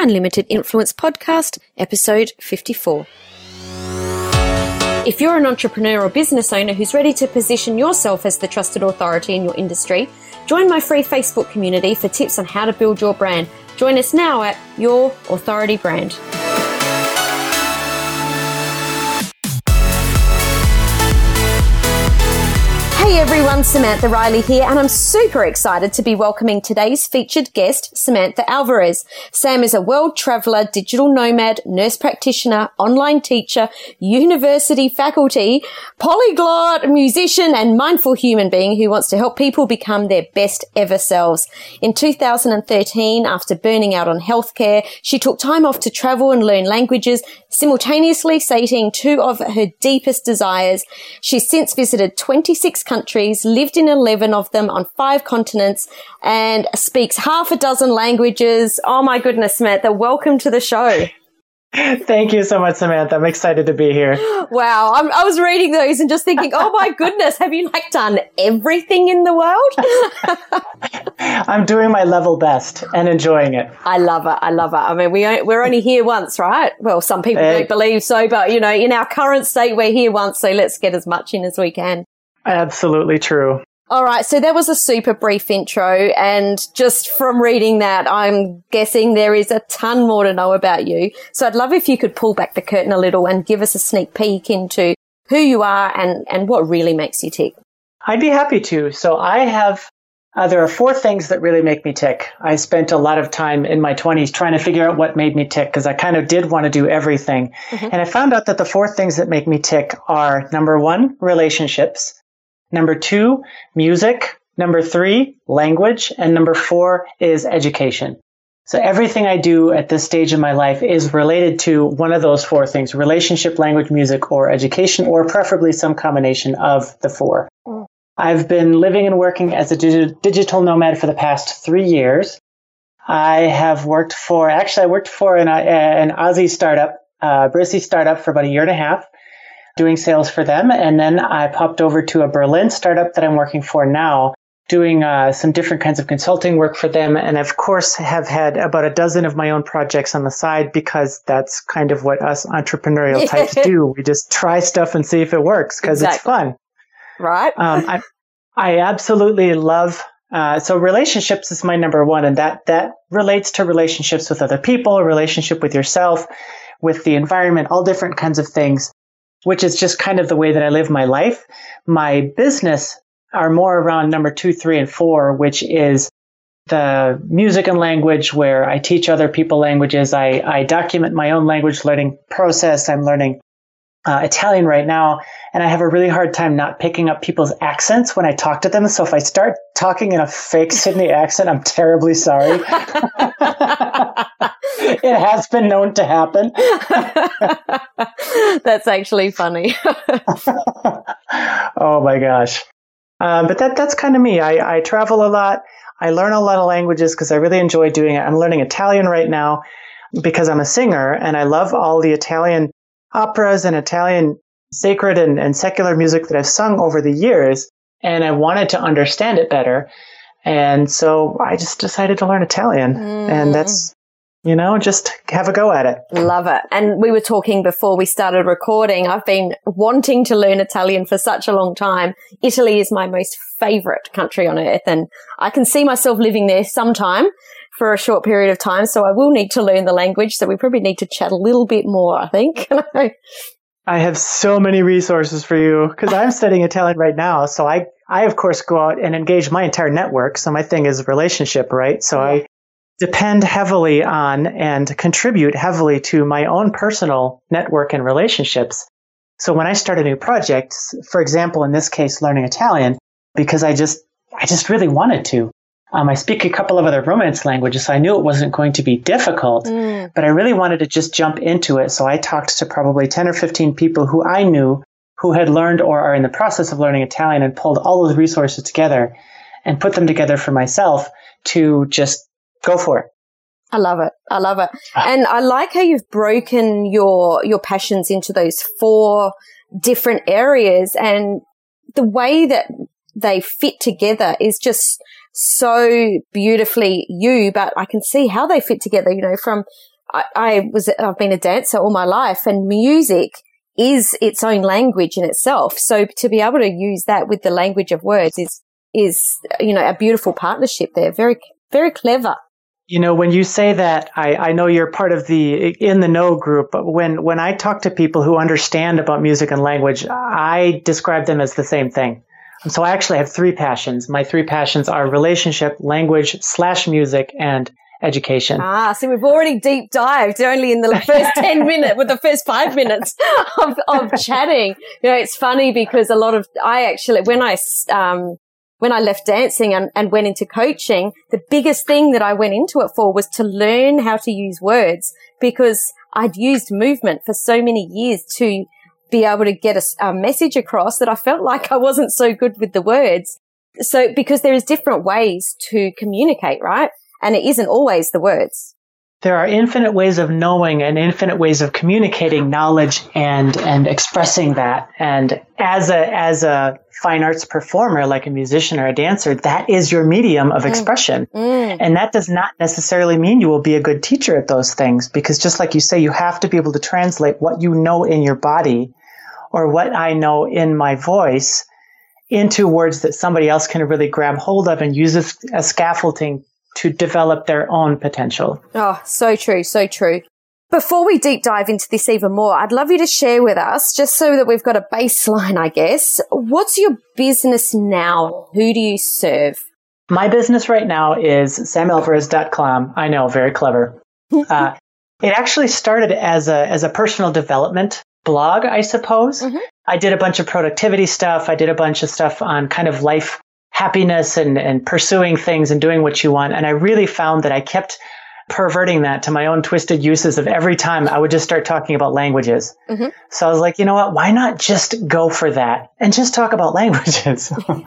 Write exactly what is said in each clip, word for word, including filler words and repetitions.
Unlimited Influence Podcast, episode fifty-four. If you're an entrepreneur or business owner who's ready to position yourself as the trusted authority in your industry, join my free Facebook community for tips on how to build your brand. Join us now at Your Authority Brand. Hey everyone, Samantha Riley here, and I'm super excited to be welcoming today's featured guest, Samantha Alvarez. Sam is a world traveler, digital nomad, nurse practitioner, online teacher, university faculty, polyglot, musician, and mindful human being who wants to help people become their best ever selves. In two thousand thirteen, after burning out on healthcare, she took time off to travel and learn languages, simultaneously sating two of her deepest desires. She's since visited twenty-six countries. Countries, lived in eleven of them on five continents, and speaks half a dozen languages. Oh my goodness, Samantha, welcome to the show. Thank you so much, Samantha. I'm excited to be here. Wow. I'm, I was reading those and just thinking, oh my goodness, have you like done everything in the world? I'm doing my level best and enjoying it. I love it. I love it. I mean, we, we're only here once, right? Well, some people hey. don't believe so, but you know, in our current state, we're here once. So let's get as much in as we can. Absolutely true. All right. So that was a super brief intro. And just from reading that, I'm guessing there is a ton more to know about you. So I'd love if you could pull back the curtain a little and give us a sneak peek into who you are and, and what really makes you tick. I'd be happy to. So I have, uh, there are four things that really make me tick. I spent a lot of time in my twenties trying to figure out what made me tick because I kind of did want to do everything. Mm-hmm. And I found out that the four things that make me tick are, number one, relationships. Number two, music. Number three, language. And number four is education. So everything I do at this stage in my life is related to one of those four things: relationship, language, music, or education, or preferably some combination of the four. I've been living and working as a dig- digital nomad for the past three years. I have worked for, actually I worked for an, an Aussie startup, a Brissy startup for about a year and a half, doing sales for them. And then I popped over to a Berlin startup that I'm working for now, doing uh, some different kinds of consulting work for them. And of course, have had about a dozen of my own projects on the side because that's kind of what us entrepreneurial types do. We just try stuff and see if it works because exactly. It's fun. Right. um, I, I absolutely love Uh, so relationships is my number one, and that, that relates to relationships with other people, a relationship with yourself, with the environment, all different kinds of things, which is just kind of the way that I live my life. My business are more around number two, three, and four, which is the music and language, where I teach other people languages. I, I document my own language learning process. I'm learning uh, Italian right now, and I have a really hard time not picking up people's accents when I talk to them. So if I start talking in a fake Sydney accent, I'm terribly sorry. It has been known to happen. That's actually funny. Oh my gosh. Um, but that that's kind of me. I, I travel a lot. I learn a lot of languages because I really enjoy doing it. I'm learning Italian right now because I'm a singer and I love all the Italian operas and Italian sacred and, and secular music that I've sung over the years. And I wanted to understand it better. And so I just decided to learn Italian. Mm. And that's, you know, just have a go at it. Love it. And we were talking before we started recording. I've been wanting to learn Italian for such a long time. Italy is my most favorite country on earth, and I can see myself living there sometime for a short period of time. So I will need to learn the language. So we probably need to chat a little bit more, I think. I have so many resources for you because I'm studying Italian right now. So I, I, of course, go out and engage my entire network. So my thing is relationship, right? So yeah. I depend heavily on and contribute heavily to my own personal network and relationships. So when I start a new project, for example, in this case, learning Italian, because I just, I just really wanted to. Um, I speak a couple of other Romance languages, so I knew it wasn't going to be difficult, mm. but I really wanted to just jump into it. So I talked to probably ten or fifteen people who I knew who had learned or are in the process of learning Italian, and pulled all those resources together and put them together for myself to just go for it. I love it. I love it. And I like how you've broken your your passions into those four different areas, and the way that they fit together is just so beautifully you, but I can see how they fit together, you know, from I, I was, I've been a dancer all my life, and music is its own language in itself. So to be able to use that with the language of words is, is, you know, a beautiful partnership there. Very, very clever. You know, when you say that, I, I know you're part of the In the Know group, but when, when I talk to people who understand about music and language, I describe them as the same thing. So I actually have three passions. My three passions are relationship, language, slash music, and education. Ah, so we've already deep dived only in the first ten minutes, with the first five minutes of, of chatting. You know, it's funny because a lot of, I actually, when I, um, when I left dancing and, and went into coaching, the biggest thing that I went into it for was to learn how to use words, because I'd used movement for so many years to be able to get a, a message across that I felt like I wasn't so good with the words. So, because there is different ways to communicate, right? And it isn't always the words. There are infinite ways of knowing and infinite ways of communicating knowledge and, and expressing that. And as a, as a fine arts performer, like a musician or a dancer, that is your medium of expression. Mm. Mm. And that does not necessarily mean you will be a good teacher at those things, because just like you say, you have to be able to translate what you know in your body, or what I know in my voice, into words that somebody else can really grab hold of and use as, as scaffolding to develop their own potential. Oh, so true, so true. Before we deep dive into this even more, I'd love you to share with us, just so that we've got a baseline, I guess, what's your business now? Who do you serve? My business right now is sam alvarez dot com. I know, very clever. uh, it actually started as a as a personal development blog, I suppose. Mm-hmm. I did a bunch of productivity stuff. I did a bunch of stuff on kind of life happiness and, and pursuing things and doing what you want. And I really found that I kept perverting that to my own twisted uses of every time I would just start talking about languages. Mm-hmm. So I was like, you know what, why not just go for that and just talk about languages? so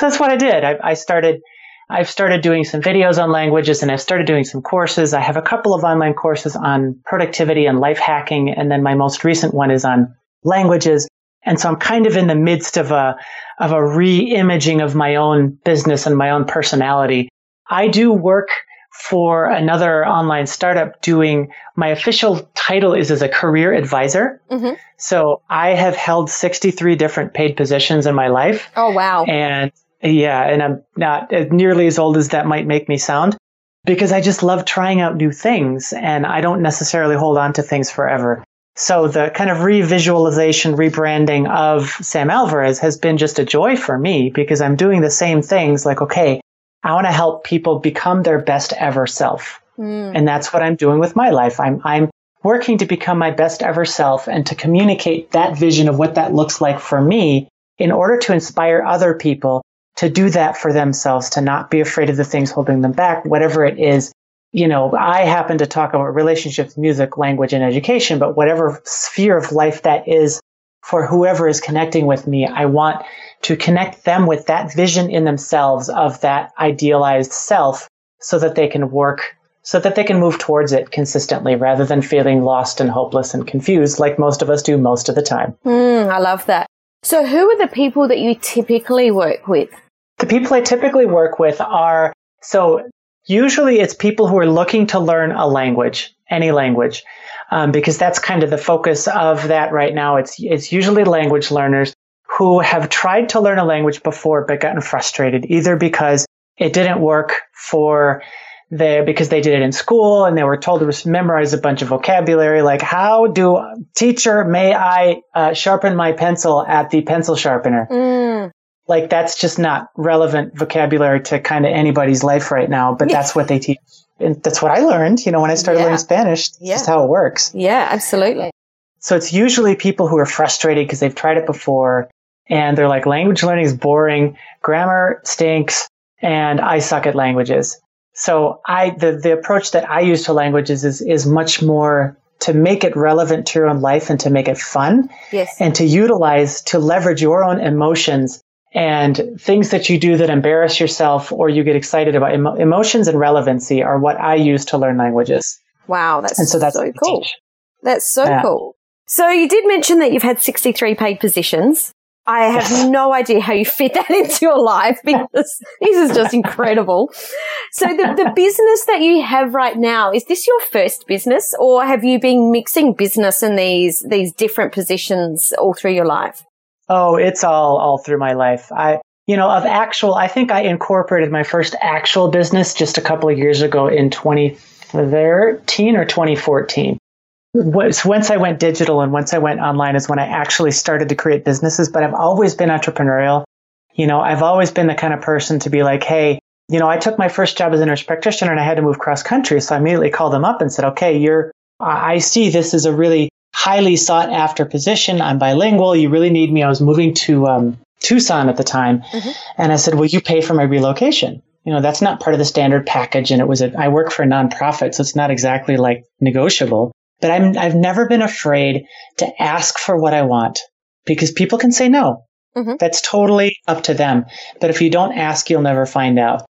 that's what I did. I, I started, I've started doing some videos on languages, and I've started doing some courses. I have a couple of online courses on productivity and life hacking. And then my most recent one is on languages. And so I'm kind of in the midst of a, of a re-imaging of my own business and my own personality. I do work for another online startup doing, my official title is as a career advisor. Mm-hmm. So I have held sixty-three different paid positions in my life. Oh, wow. And yeah, and I'm not nearly as old as that might make me sound, because I just love trying out new things, and I don't necessarily hold on to things forever. So the kind of revisualization, rebranding of Sam Alvarez has been just a joy for me, because I'm doing the same things like, okay, I want to help people become their best ever self. Mm. And that's what I'm doing with my life. I'm I'm working to become my best ever self and to communicate that vision of what that looks like for me in order to inspire other people to do that for themselves, to not be afraid of the things holding them back, whatever it is. You know, I happen to talk about relationships, music, language, and education, but whatever sphere of life that is for whoever is connecting with me, I want to connect them with that vision in themselves of that idealized self, so that they can work, so that they can move towards it consistently, rather than feeling lost and hopeless and confused like most of us do most of the time. Mm, I love that. So who are the people that you typically work with? The people I typically work with are, so... usually it's people who are looking to learn a language, any language, um, because that's kind of the focus of that right now. It's it's usually language learners who have tried to learn a language before but gotten frustrated, either because it didn't work for their, because they did it in school and they were told to memorize a bunch of vocabulary, like, how do, teacher, may I uh, sharpen my pencil at the pencil sharpener? Mm. Like, that's just not relevant vocabulary to kind of anybody's life right now, but that's what they teach. And that's what I learned, you know, when I started yeah. learning Spanish. That's yeah. just how it works. Yeah, absolutely. So it's usually people who are frustrated because they've tried it before and they're like, language learning is boring, grammar stinks, and I suck at languages. So I, the, the approach that I use to languages is, is much more to make it relevant to your own life and to make it fun yes. and to utilize, to leverage your own emotions and things that you do that embarrass yourself or you get excited about. Emo- emotions and relevancy are what I use to learn languages. Wow, that's, and so, that's so cool. That's so yeah. cool. So you did mention that you've had sixty-three paid positions. I have yes. no idea how you fit that into your life, because this is just incredible. So the, the business that you have right now, is this your first business, or have you been mixing business and these these different positions all through your life? Oh, it's all all through my life. I, you know, of actual, I think I incorporated my first actual business just a couple of years ago in twenty thirteen or twenty fourteen. Once I went digital and once I went online is when I actually started to create businesses, but I've always been entrepreneurial. You know, I've always been the kind of person to be like, hey, you know, I took my first job as a nurse practitioner and I had to move cross country. So I immediately called them up and said, okay, you're, I see this is a really highly sought after position. I'm bilingual. You really need me. I was moving to um, Tucson at the time. Mm-hmm. And I said, will you pay for my relocation? You know, that's not part of the standard package. And it was, a, I work for a nonprofit, so it's not exactly like negotiable. But I'm, I've never been afraid to ask for what I want, because people can say no. Mm-hmm. That's totally up to them. But if you don't ask, you'll never find out.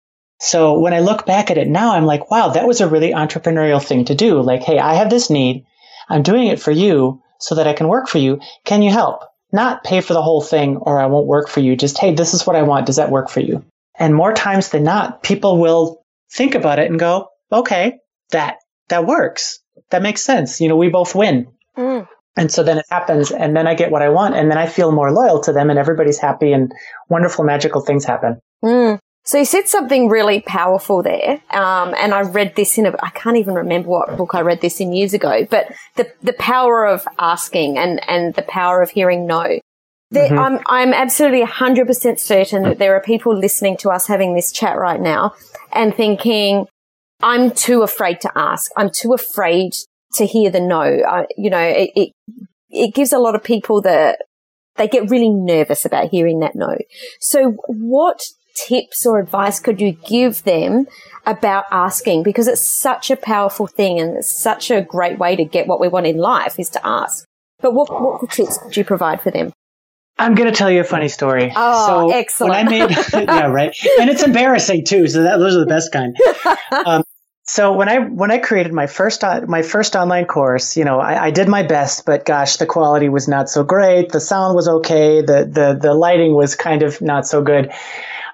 So when I look back at it now, I'm like, wow, that was a really entrepreneurial thing to do. Like, hey, I have this need. I'm doing it for you so that I can work for you. Can you help? Not pay for the whole thing or I won't work for you. Just, hey, this is what I want. Does that work for you? And more times than not, people will think about it and go, okay, that that works. That makes sense. You know, we both win. Mm. And so then it happens, and then I get what I want, and then I feel more loyal to them, and everybody's happy, and wonderful, magical things happen. Mm. So you said something really powerful there. Um, and I read this in a, I can't even remember what book I read this in years ago, but the, the power of asking and, and the power of hearing no. There, mm-hmm. I'm, I'm absolutely one hundred percent certain that there are people listening to us having this chat right now and thinking, I'm too afraid to ask. I'm too afraid to hear the no. I, you know, it, it it gives a lot of people the, they get really nervous about hearing that no. So what tips or advice could you give them about asking? Because it's such a powerful thing and it's such a great way to get what we want in life is to ask. But what, what tips could you provide for them? I'm going to tell you a funny story. Oh, so excellent. When I made, yeah, right. And it's embarrassing too. So that, those are the best kind. Um, So when I when I created my first my first online course, you know, I, I did my best, but gosh, the quality was not so great. The sound was okay. The the the lighting was kind of not so good.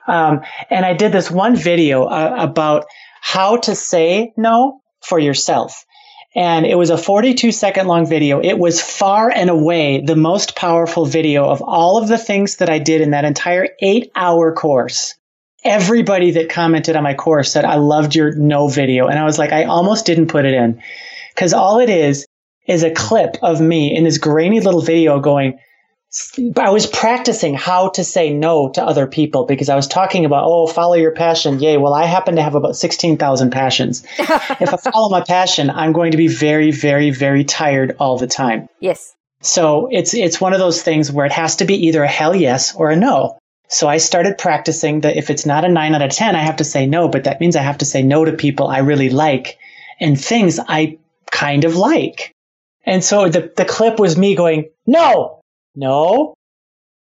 Um, and I did this one video uh, about how to say no for yourself, and it was a forty-two second long video. It was far and away the most powerful video of all of the things that I did in that entire eight hour course. Everybody that commented on my course said, I loved your no video. And I was like, I almost didn't put it in, because all it is is a clip of me in this grainy little video going, I was practicing how to say no to other people, because I was talking about, oh, follow your passion. Yay. Well, I happen to have about sixteen thousand passions. If I follow my passion, I'm going to be very, very, very tired all the time. Yes. So it's, it's one of those things where it has to be either a hell yes or a no. So I started practicing that if it's not a nine out of ten, I have to say no, but that means I have to say no to people I really like and things I kind of like. And so the, the clip was me going, no, no,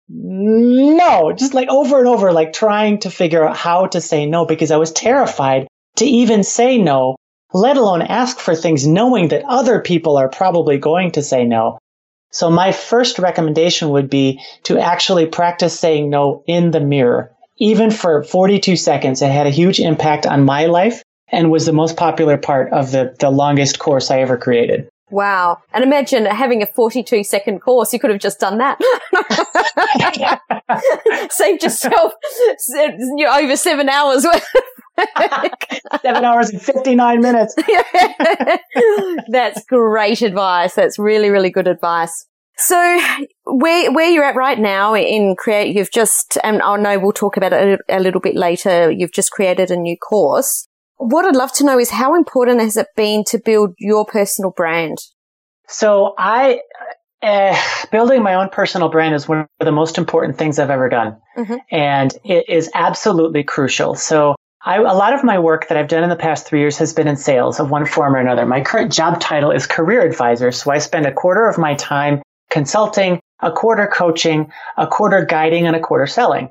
no, just like over and over, like trying to figure out how to say no, because I was terrified to even say no, let alone ask for things knowing that other people are probably going to say no. So my first recommendation would be to actually practice saying no in the mirror. Even for forty-two seconds, it had a huge impact on my life and was the most popular part of the, the longest course I ever created. Wow. And imagine having a forty-two second course, you could have just done that. Saved yourself over seven hours worth. Seven hours and fifty-nine minutes. That's great advice. That's really, really good advice. So where where you're at right now in create, you've just, and I know we'll talk about it a little bit later, you've just created a new course. What I'd love to know is how important has it been to build your personal brand? So I, uh, building my own personal brand is one of the most important things I've ever done. Mm-hmm. And it is absolutely crucial. So I, a lot of my work that I've done in the past three years has been in sales of one form or another. My current job title is career advisor. So I spend a quarter of my time consulting, a quarter coaching, a quarter guiding, and a quarter selling.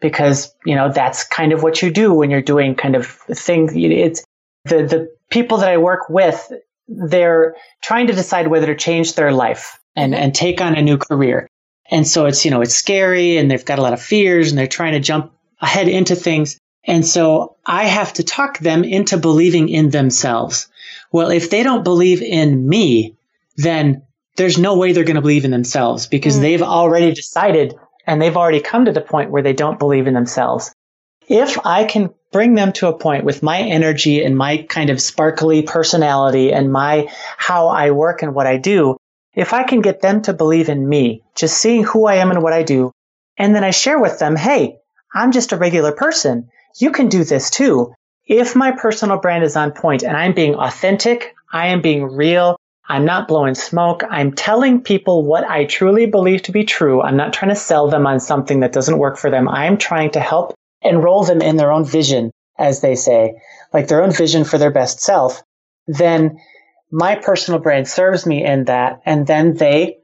Because, you know, that's kind of what you do when you're doing kind of things. It's the, the people that I work with, they're trying to decide whether to change their life and, and take on a new career. And so it's, you know, it's scary and they've got a lot of fears and they're trying to jump ahead into things. And so I have to talk them into believing in themselves. Well, if they don't believe in me, then there's no way they're going to believe in themselves, because mm. they've already decided and they've already come to the point where they don't believe in themselves. If I can bring them to a point with my energy and my kind of sparkly personality and my how I work and what I do, if I can get them to believe in me, just seeing who I am and what I do, and then I share with them, hey, I'm just a regular person. You can do this too. If my personal brand is on point and I'm being authentic, I am being real, I'm not blowing smoke, I'm telling people what I truly believe to be true. I'm not trying to sell them on something that doesn't work for them. I'm trying to help enroll them in their own vision, as they say, like their own vision for their best self. Then my personal brand serves me in that. And then they,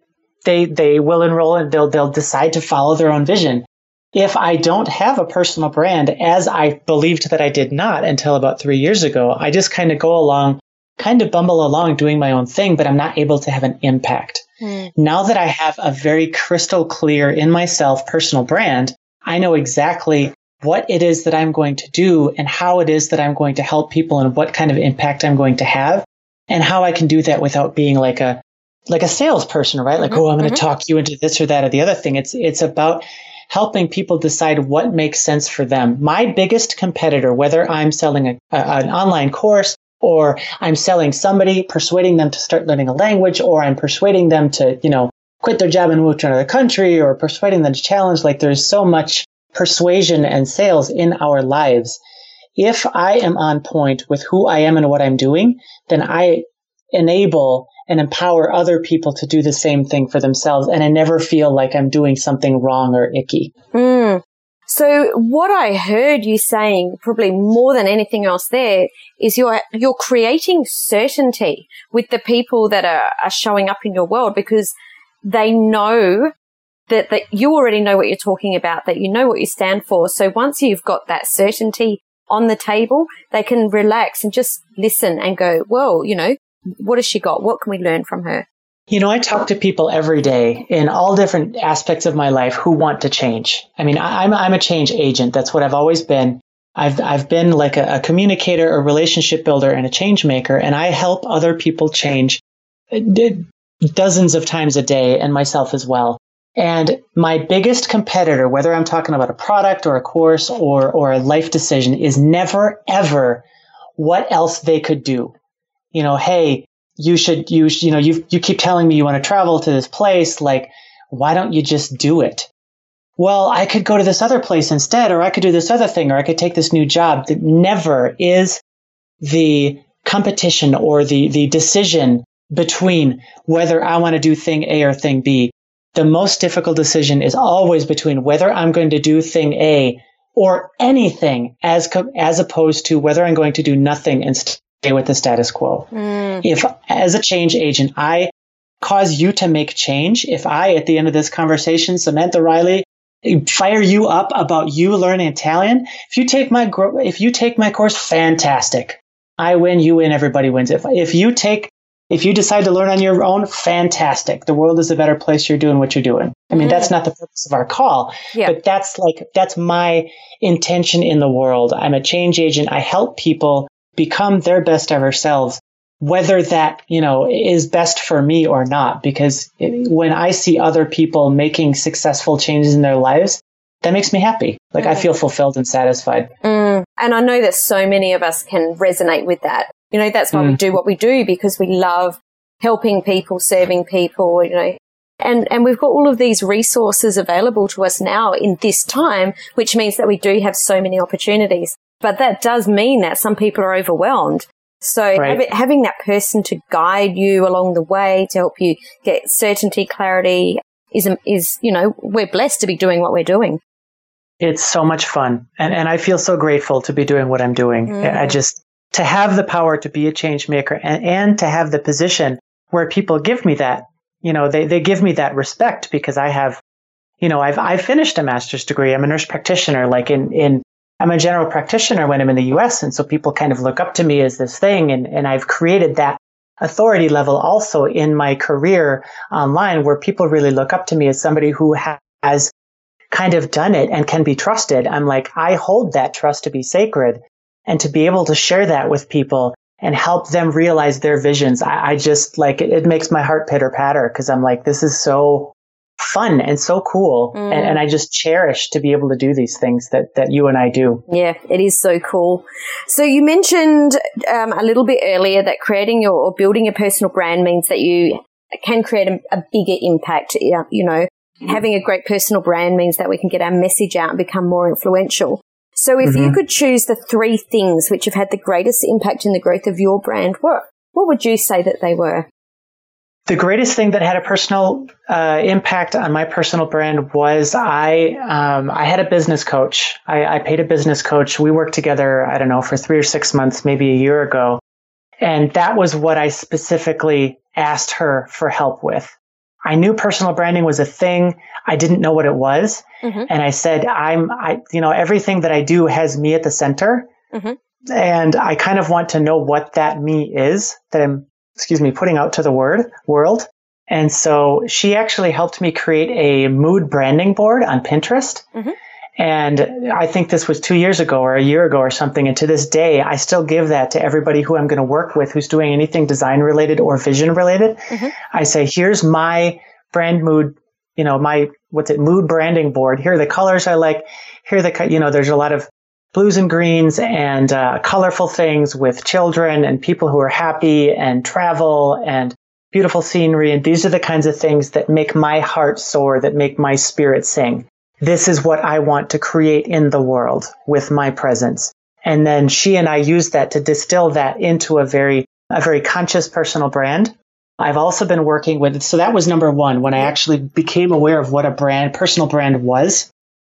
they, they will enroll and they'll, they'll decide to follow their own vision. If I don't have a personal brand, as I believed that I did not until about three years ago, I just kind of go along, kind of bumble along doing my own thing, but I'm not able to have an impact. Mm. Now that I have a very crystal clear in myself personal brand, I know exactly what it is that I'm going to do and how it is that I'm going to help people and what kind of impact I'm going to have and how I can do that without being like a, like a salesperson, right? Like, mm-hmm. oh, I'm going to mm-hmm. talk you into this or that or the other thing. It's, it's about helping people decide what makes sense for them. My biggest competitor, whether I'm selling a, a, an online course or I'm selling somebody, persuading them to start learning a language, or I'm persuading them to, you know, quit their job and move to another country, or persuading them to challenge. Like, there's so much persuasion and sales in our lives. If I am on point with who I am and what I'm doing, then I enable and empower other people to do the same thing for themselves. And I never feel like I'm doing something wrong or icky. Mm. So what I heard you saying, probably more than anything else there, is you're, you're creating certainty with the people that are, are showing up in your world, because they know that, that you already know what you're talking about, that you know what you stand for. So once you've got that certainty on the table, they can relax and just listen and go, well, you know, what has she got? What can we learn from her? You know, I talk to people every day in all different aspects of my life who want to change. I mean, I, I'm I'm a change agent. That's what I've always been. I've I've been like a, a communicator, a relationship builder, and a change maker, and I help other people change dozens of times a day, and myself as well. And my biggest competitor, whether I'm talking about a product or a course or or a life decision, is never, ever what else they could do. You know, hey, you should, you, you know, you you keep telling me you want to travel to this place. Like, why don't you just do it? Well, I could go to this other place instead, or I could do this other thing, or I could take this new job. That never is the competition or the, the decision between whether I want to do thing A or thing B. The most difficult decision is always between whether I'm going to do thing A or anything, as co- as opposed to whether I'm going to do nothing and st- with the status quo. Mm. If as a change agent, I cause you to make change, if I, at the end of this conversation, Samantha Riley, fire you up about you learning Italian, if you take my, gro- if you take my course, fantastic. I win, you win, everybody wins. If, if you take, if you decide to learn on your own, fantastic. The world is a better place. You're doing what you're doing. I mean, mm. that's not the purpose of our call, yeah. but that's like, that's my intention in the world. I'm a change agent. I help people become their best ever selves, whether that, you know, is best for me or not. Because it, when I see other people making successful changes in their lives, that makes me happy. Like, mm. I feel fulfilled and satisfied. Mm. And I know that so many of us can resonate with that. You know, that's why mm. we do what we do, because we love helping people, serving people, you know. And, and we've got all of these resources available to us now in this time, which means that we do have so many opportunities. But that does mean that some people are overwhelmed. So right. having that person to guide you along the way, to help you get certainty, clarity is, is, you know, we're blessed to be doing what we're doing. It's so much fun. And and I feel so grateful to be doing what I'm doing. Mm. I just, to have the power to be a change maker and, and to have the position where people give me that, you know, they, they give me that respect, because I have, you know, I've, I've finished a master's degree. I'm a nurse practitioner, like in, in, I'm a general practitioner when I'm in the U S, and so people kind of look up to me as this thing, and, and I've created that authority level also in my career online, where people really look up to me as somebody who has kind of done it and can be trusted. I'm like, I hold that trust to be sacred, and to be able to share that with people and help them realize their visions. I, I just like, it, it makes my heart pitter patter, because I'm like, this is so fun and so cool. Mm. And, and I just cherish to be able to do these things that, that you and I do. Yeah, it is so cool. So you mentioned um, a little bit earlier that creating your, or building your personal brand means that you can create a, a bigger impact. You know, mm. having a great personal brand means that we can get our message out and become more influential. So if mm-hmm. you could choose the three things which have had the greatest impact in the growth of your brand, what, what would you say that they were? The greatest thing that had a personal uh, impact on my personal brand was I um, I had a business coach. I, I paid a business coach. We worked together, I don't know, for three or six months, maybe a year ago. And that was what I specifically asked her for help with. I knew personal branding was a thing. I didn't know what it was. Mm-hmm. And I said, I'm, I, you know, everything that I do has me at the center. Mm-hmm. And I kind of want to know what that me is that I'm, excuse me, putting out to the word world. And so she actually helped me create a mood branding board on Pinterest. Mm-hmm. And I think this was two years ago or a year ago or something. And to this day, I still give that to everybody who I'm going to work with, who's doing anything design related or vision related. Mm-hmm. I say, here's my brand mood, you know, my, what's it, mood branding board. Here are the colors I like. Here are the, you know, there's a lot of blues and greens and uh, colorful things with children and people who are happy and travel and beautiful scenery. And these are the kinds of things that make my heart soar, that make my spirit sing. This is what I want to create in the world with my presence. And then she and I use that to distill that into a very, a very conscious personal brand. I've also been working with, so that was number one, when I actually became aware of what a brand, personal brand was.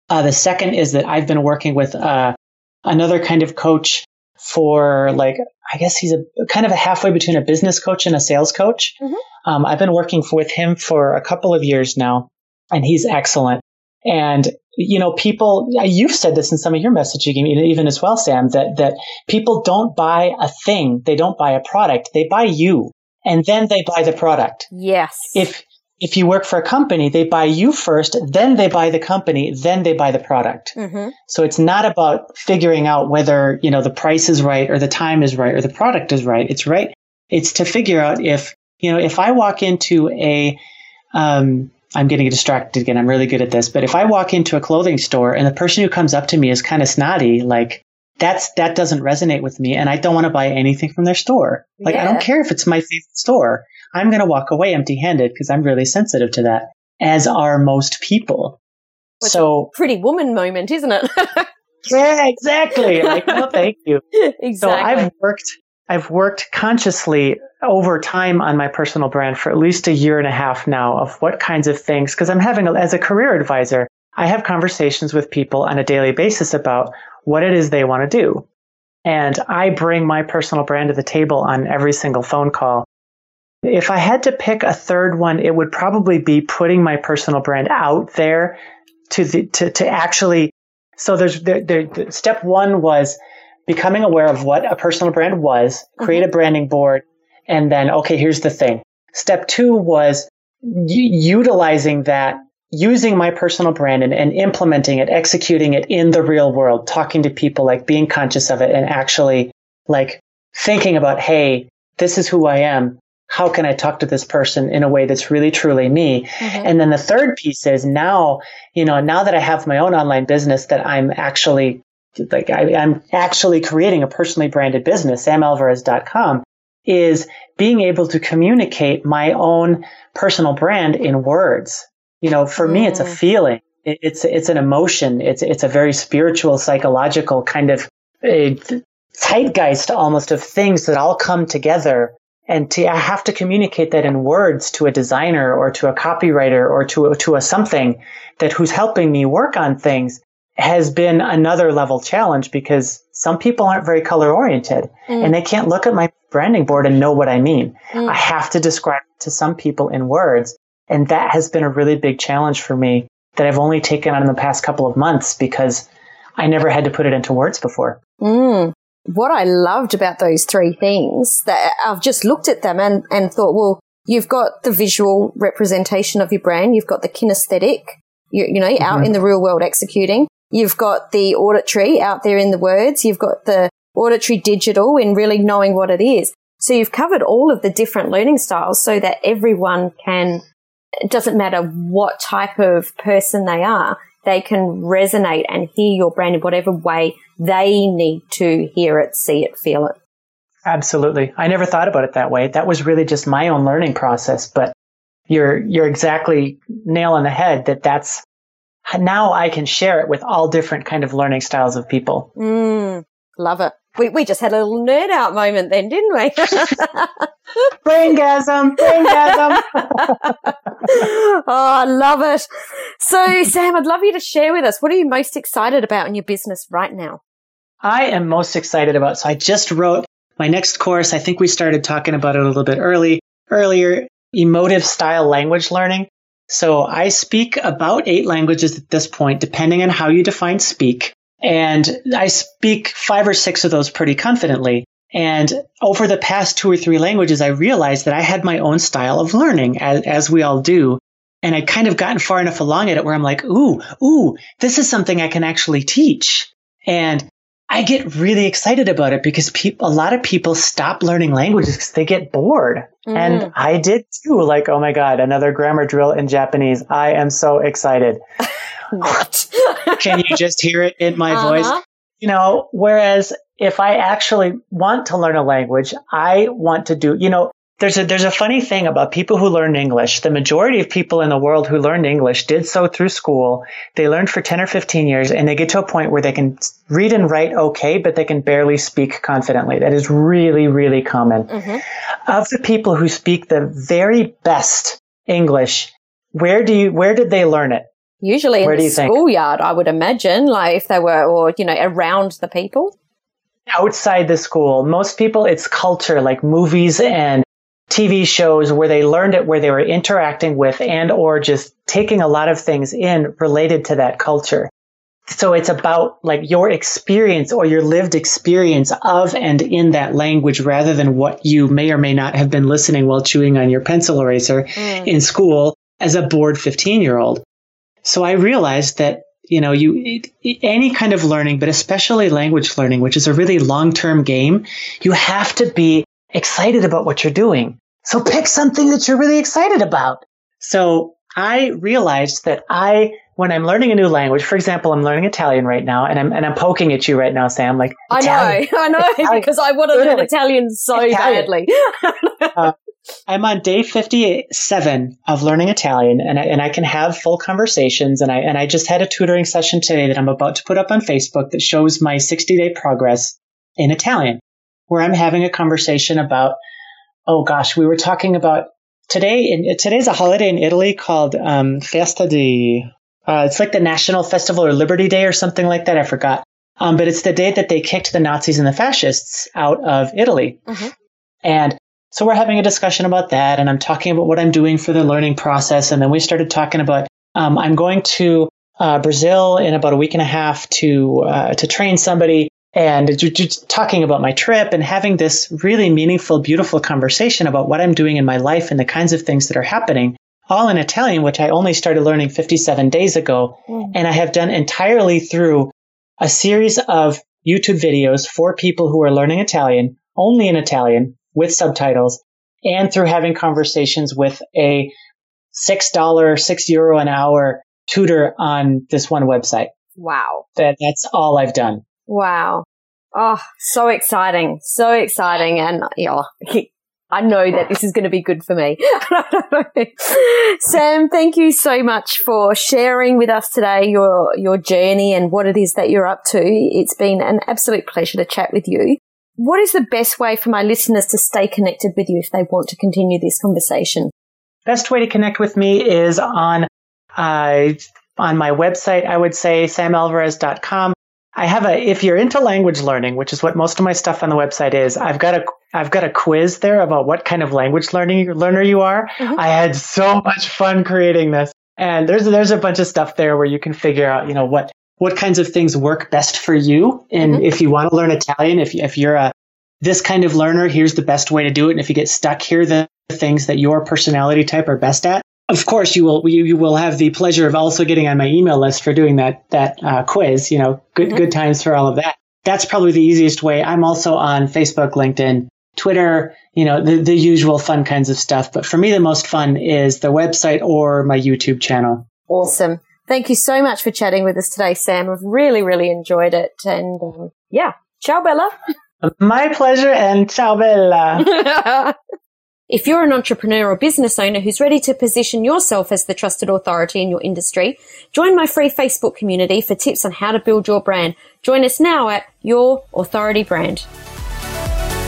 Uh, the second is that I've been working with uh, another kind of coach for like, I guess he's a kind of a halfway between a business coach and a sales coach. Mm-hmm. Um, I've been working for, with him for a couple of years now, and he's excellent. And, you know, people, you've said this in some of your messaging, even as well, Sam, that, that people don't buy a thing. They don't buy a product. They buy you, and then they buy the product. Yes. If, if you work for a company, they buy you first, then they buy the company, then they buy the product. Mm-hmm. So it's not about figuring out whether, you know, the price is right or the time is right or the product is right. It's right. It's to figure out if, you know, if I walk into a, um, I'm getting distracted again. I'm really good at this. But if I walk into a clothing store and the person who comes up to me is kind of snotty, like that's, that doesn't resonate with me. And I don't want to buy anything from their store. Like, yeah. I don't care if it's my favorite store. I'm going to walk away empty handed because I'm really sensitive to that, as are most people. Which so pretty woman moment, isn't it? Yeah, exactly. Like, no, thank you. Exactly. So I've worked, I've worked consciously over time on my personal brand for at least a year and a half now of what kinds of things, because I'm having, as a career advisor, I have conversations with people on a daily basis about what it is they want to do. And I bring my personal brand to the table on every single phone call. If I had to pick a third one, it would probably be putting my personal brand out there to the, to, to actually, so there's there, there, step one was becoming aware of what a personal brand was, create mm-hmm. a branding board, and then, okay, here's the thing. Step two was u- utilizing that, using my personal brand and, and implementing it, executing it in the real world, talking to people, like being conscious of it and actually like thinking about, hey, this is who I am. How can I talk to this person in a way that's really, truly me? Mm-hmm. And then the third piece is now, you know, now that I have my own online business that I'm actually like, I, I'm actually creating a personally branded business, sam alvarez dot com, is being able to communicate my own personal brand in words. You know, for mm. me, it's a feeling. It, it's, it's an emotion. It's, it's a very spiritual, psychological kind of a zeitgeist almost of things that all come together. And to, I have to communicate that in words to a designer or to a copywriter or to, to a something that who's helping me work on things has been another level challenge, because some people aren't very color oriented mm. and they can't look at my branding board and know what I mean. Mm. I have to describe it to some people in words. And that has been a really big challenge for me that I've only taken on in the past couple of months, because I never had to put it into words before. Mm. what I loved about those three things, that I've just looked at them and, and thought, well, you've got the visual representation of your brand. You've got the kinesthetic, you, you know, mm-hmm. out in the real world executing. You've got the auditory out there in the words. You've got the auditory digital in really knowing what it is. So you've covered all of the different learning styles so that everyone can, it doesn't matter what type of person they are, they can resonate and hear your brand in whatever way they need to hear it, see it, feel it. Absolutely. I never thought about it that way. That was really just my own learning process, but you're you're exactly nail on the head that that's, now I can share it with all different kind of learning styles of people. Mm, love it. We we just had a little nerd out moment then, didn't we? Braingasm, braingasm. Oh, I love it. So, Sam, I'd love you to share with us, what are you most excited about in your business right now? I am most excited about, so I just wrote my next course. I think we started talking about it a little bit early, earlier, emotive style language learning. So I speak about eight languages at this point, depending on how you define speak. And I speak five or six of those pretty confidently. And over the past two or three languages, I realized that I had my own style of learning, as, as we all do. And I'd kind of gotten far enough along at it where I'm like, ooh, ooh, this is something I can actually teach. And I get really excited about it because pe- a lot of people stop learning languages because they get bored. Mm. And I did too. Like, oh my God, another grammar drill in Japanese. I am so excited. What? Can you just hear it in my uh-huh. voice? You know, whereas if I actually want to learn a language, I want to do, you know, there's a, there's a funny thing about people who learn English. The majority of people in the world who learned English did so through school. They learned for ten or fifteen years and they get to a point where they can read and write okay, but they can barely speak confidently. That is really, really common. Mm-hmm. Of the people who speak the very best English, where do you, where did they learn it? Usually in the schoolyard, I would imagine, like if they were, or, you know, around the people. Outside the school. Most people, it's culture, like movies and T V shows where they learned it, where they were interacting with and or just taking a lot of things in related to that culture. So it's about like your experience or your lived experience of and in that language rather than what you may or may not have been listening while chewing on your pencil eraser mm. in school as a bored fifteen-year-old. So I realized that, you know, you any kind of learning, but especially language learning, which is a really long-term game, you have to be excited about what you're doing. So pick something that you're really excited about. So I realized that I, when I'm learning a new language, for example, I'm learning Italian right now, and I'm and I'm poking at you right now, Sam. Like I Italian, know, I know, Italian, because I want to learn Italian so Italian. badly. uh, I'm on day fifty-seven of learning Italian, and I, and I can have full conversations. And I and I just had a tutoring session today that I'm about to put up on Facebook that shows my sixty-day progress in Italian, where I'm having a conversation about, oh gosh, we were talking about today. And today's a holiday in Italy called um, Festa di. Uh, it's like the National Festival or Liberty Day or something like that. I forgot, um, but it's the day that they kicked the Nazis and the fascists out of Italy, mm-hmm. and. So we're having a discussion about that, and I'm talking about what I'm doing for the learning process. And then we started talking about um, I'm going to uh, Brazil in about a week and a half to uh, to train somebody, and just talking about my trip and having this really meaningful, beautiful conversation about what I'm doing in my life and the kinds of things that are happening, all in Italian, which I only started learning fifty-seven days ago. Mm. And I have done entirely through a series of YouTube videos for people who are learning Italian, only in Italian, with subtitles, and through having conversations with a six dollars, six euro an hour tutor on this one website. Wow. That, that's all I've done. Wow. Oh, so exciting. So exciting. And yeah, I know that this is going to be good for me. Sam, thank you so much for sharing with us today your, your journey and what it is that you're up to. It's been an absolute pleasure to chat with you. What is the best way for my listeners to stay connected with you if they want to continue this conversation? Best way to connect with me is on uh, on my website, I would say sam alvarez dot com. I have a, if you're into language learning, which is what most of my stuff on the website is, I've got a, I've got a quiz there about what kind of language learning learner you are. Mm-hmm. I had so much fun creating this. And there's, there's a bunch of stuff there where you can figure out, you know, what what kinds of things work best for you. And mm-hmm. if you want to learn Italian, if, if you're a this kind of learner, here's the best way to do it. And if you get stuck, here are the things that your personality type are best at. Of course, you will you, you will have the pleasure of also getting on my email list for doing that that uh, quiz. You know, good mm-hmm. good times for all of that. That's probably the easiest way. I'm also on Facebook, LinkedIn, Twitter, you know, the, the usual fun kinds of stuff. But for me, the most fun is the website or my YouTube channel. Awesome. Thank you so much for chatting with us today, Sam. I've really, really enjoyed it. And um, yeah, ciao, Bella. My pleasure, and ciao, Bella. If you're an entrepreneur or business owner who's ready to position yourself as the trusted authority in your industry, join my free Facebook community for tips on how to build your brand. Join us now at Your Authority Brand.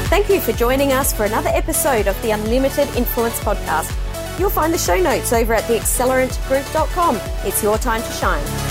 Thank you for joining us for another episode of the Unlimited Influence Podcast. You'll find the show notes over at the accelerant group dot com. It's your time to shine.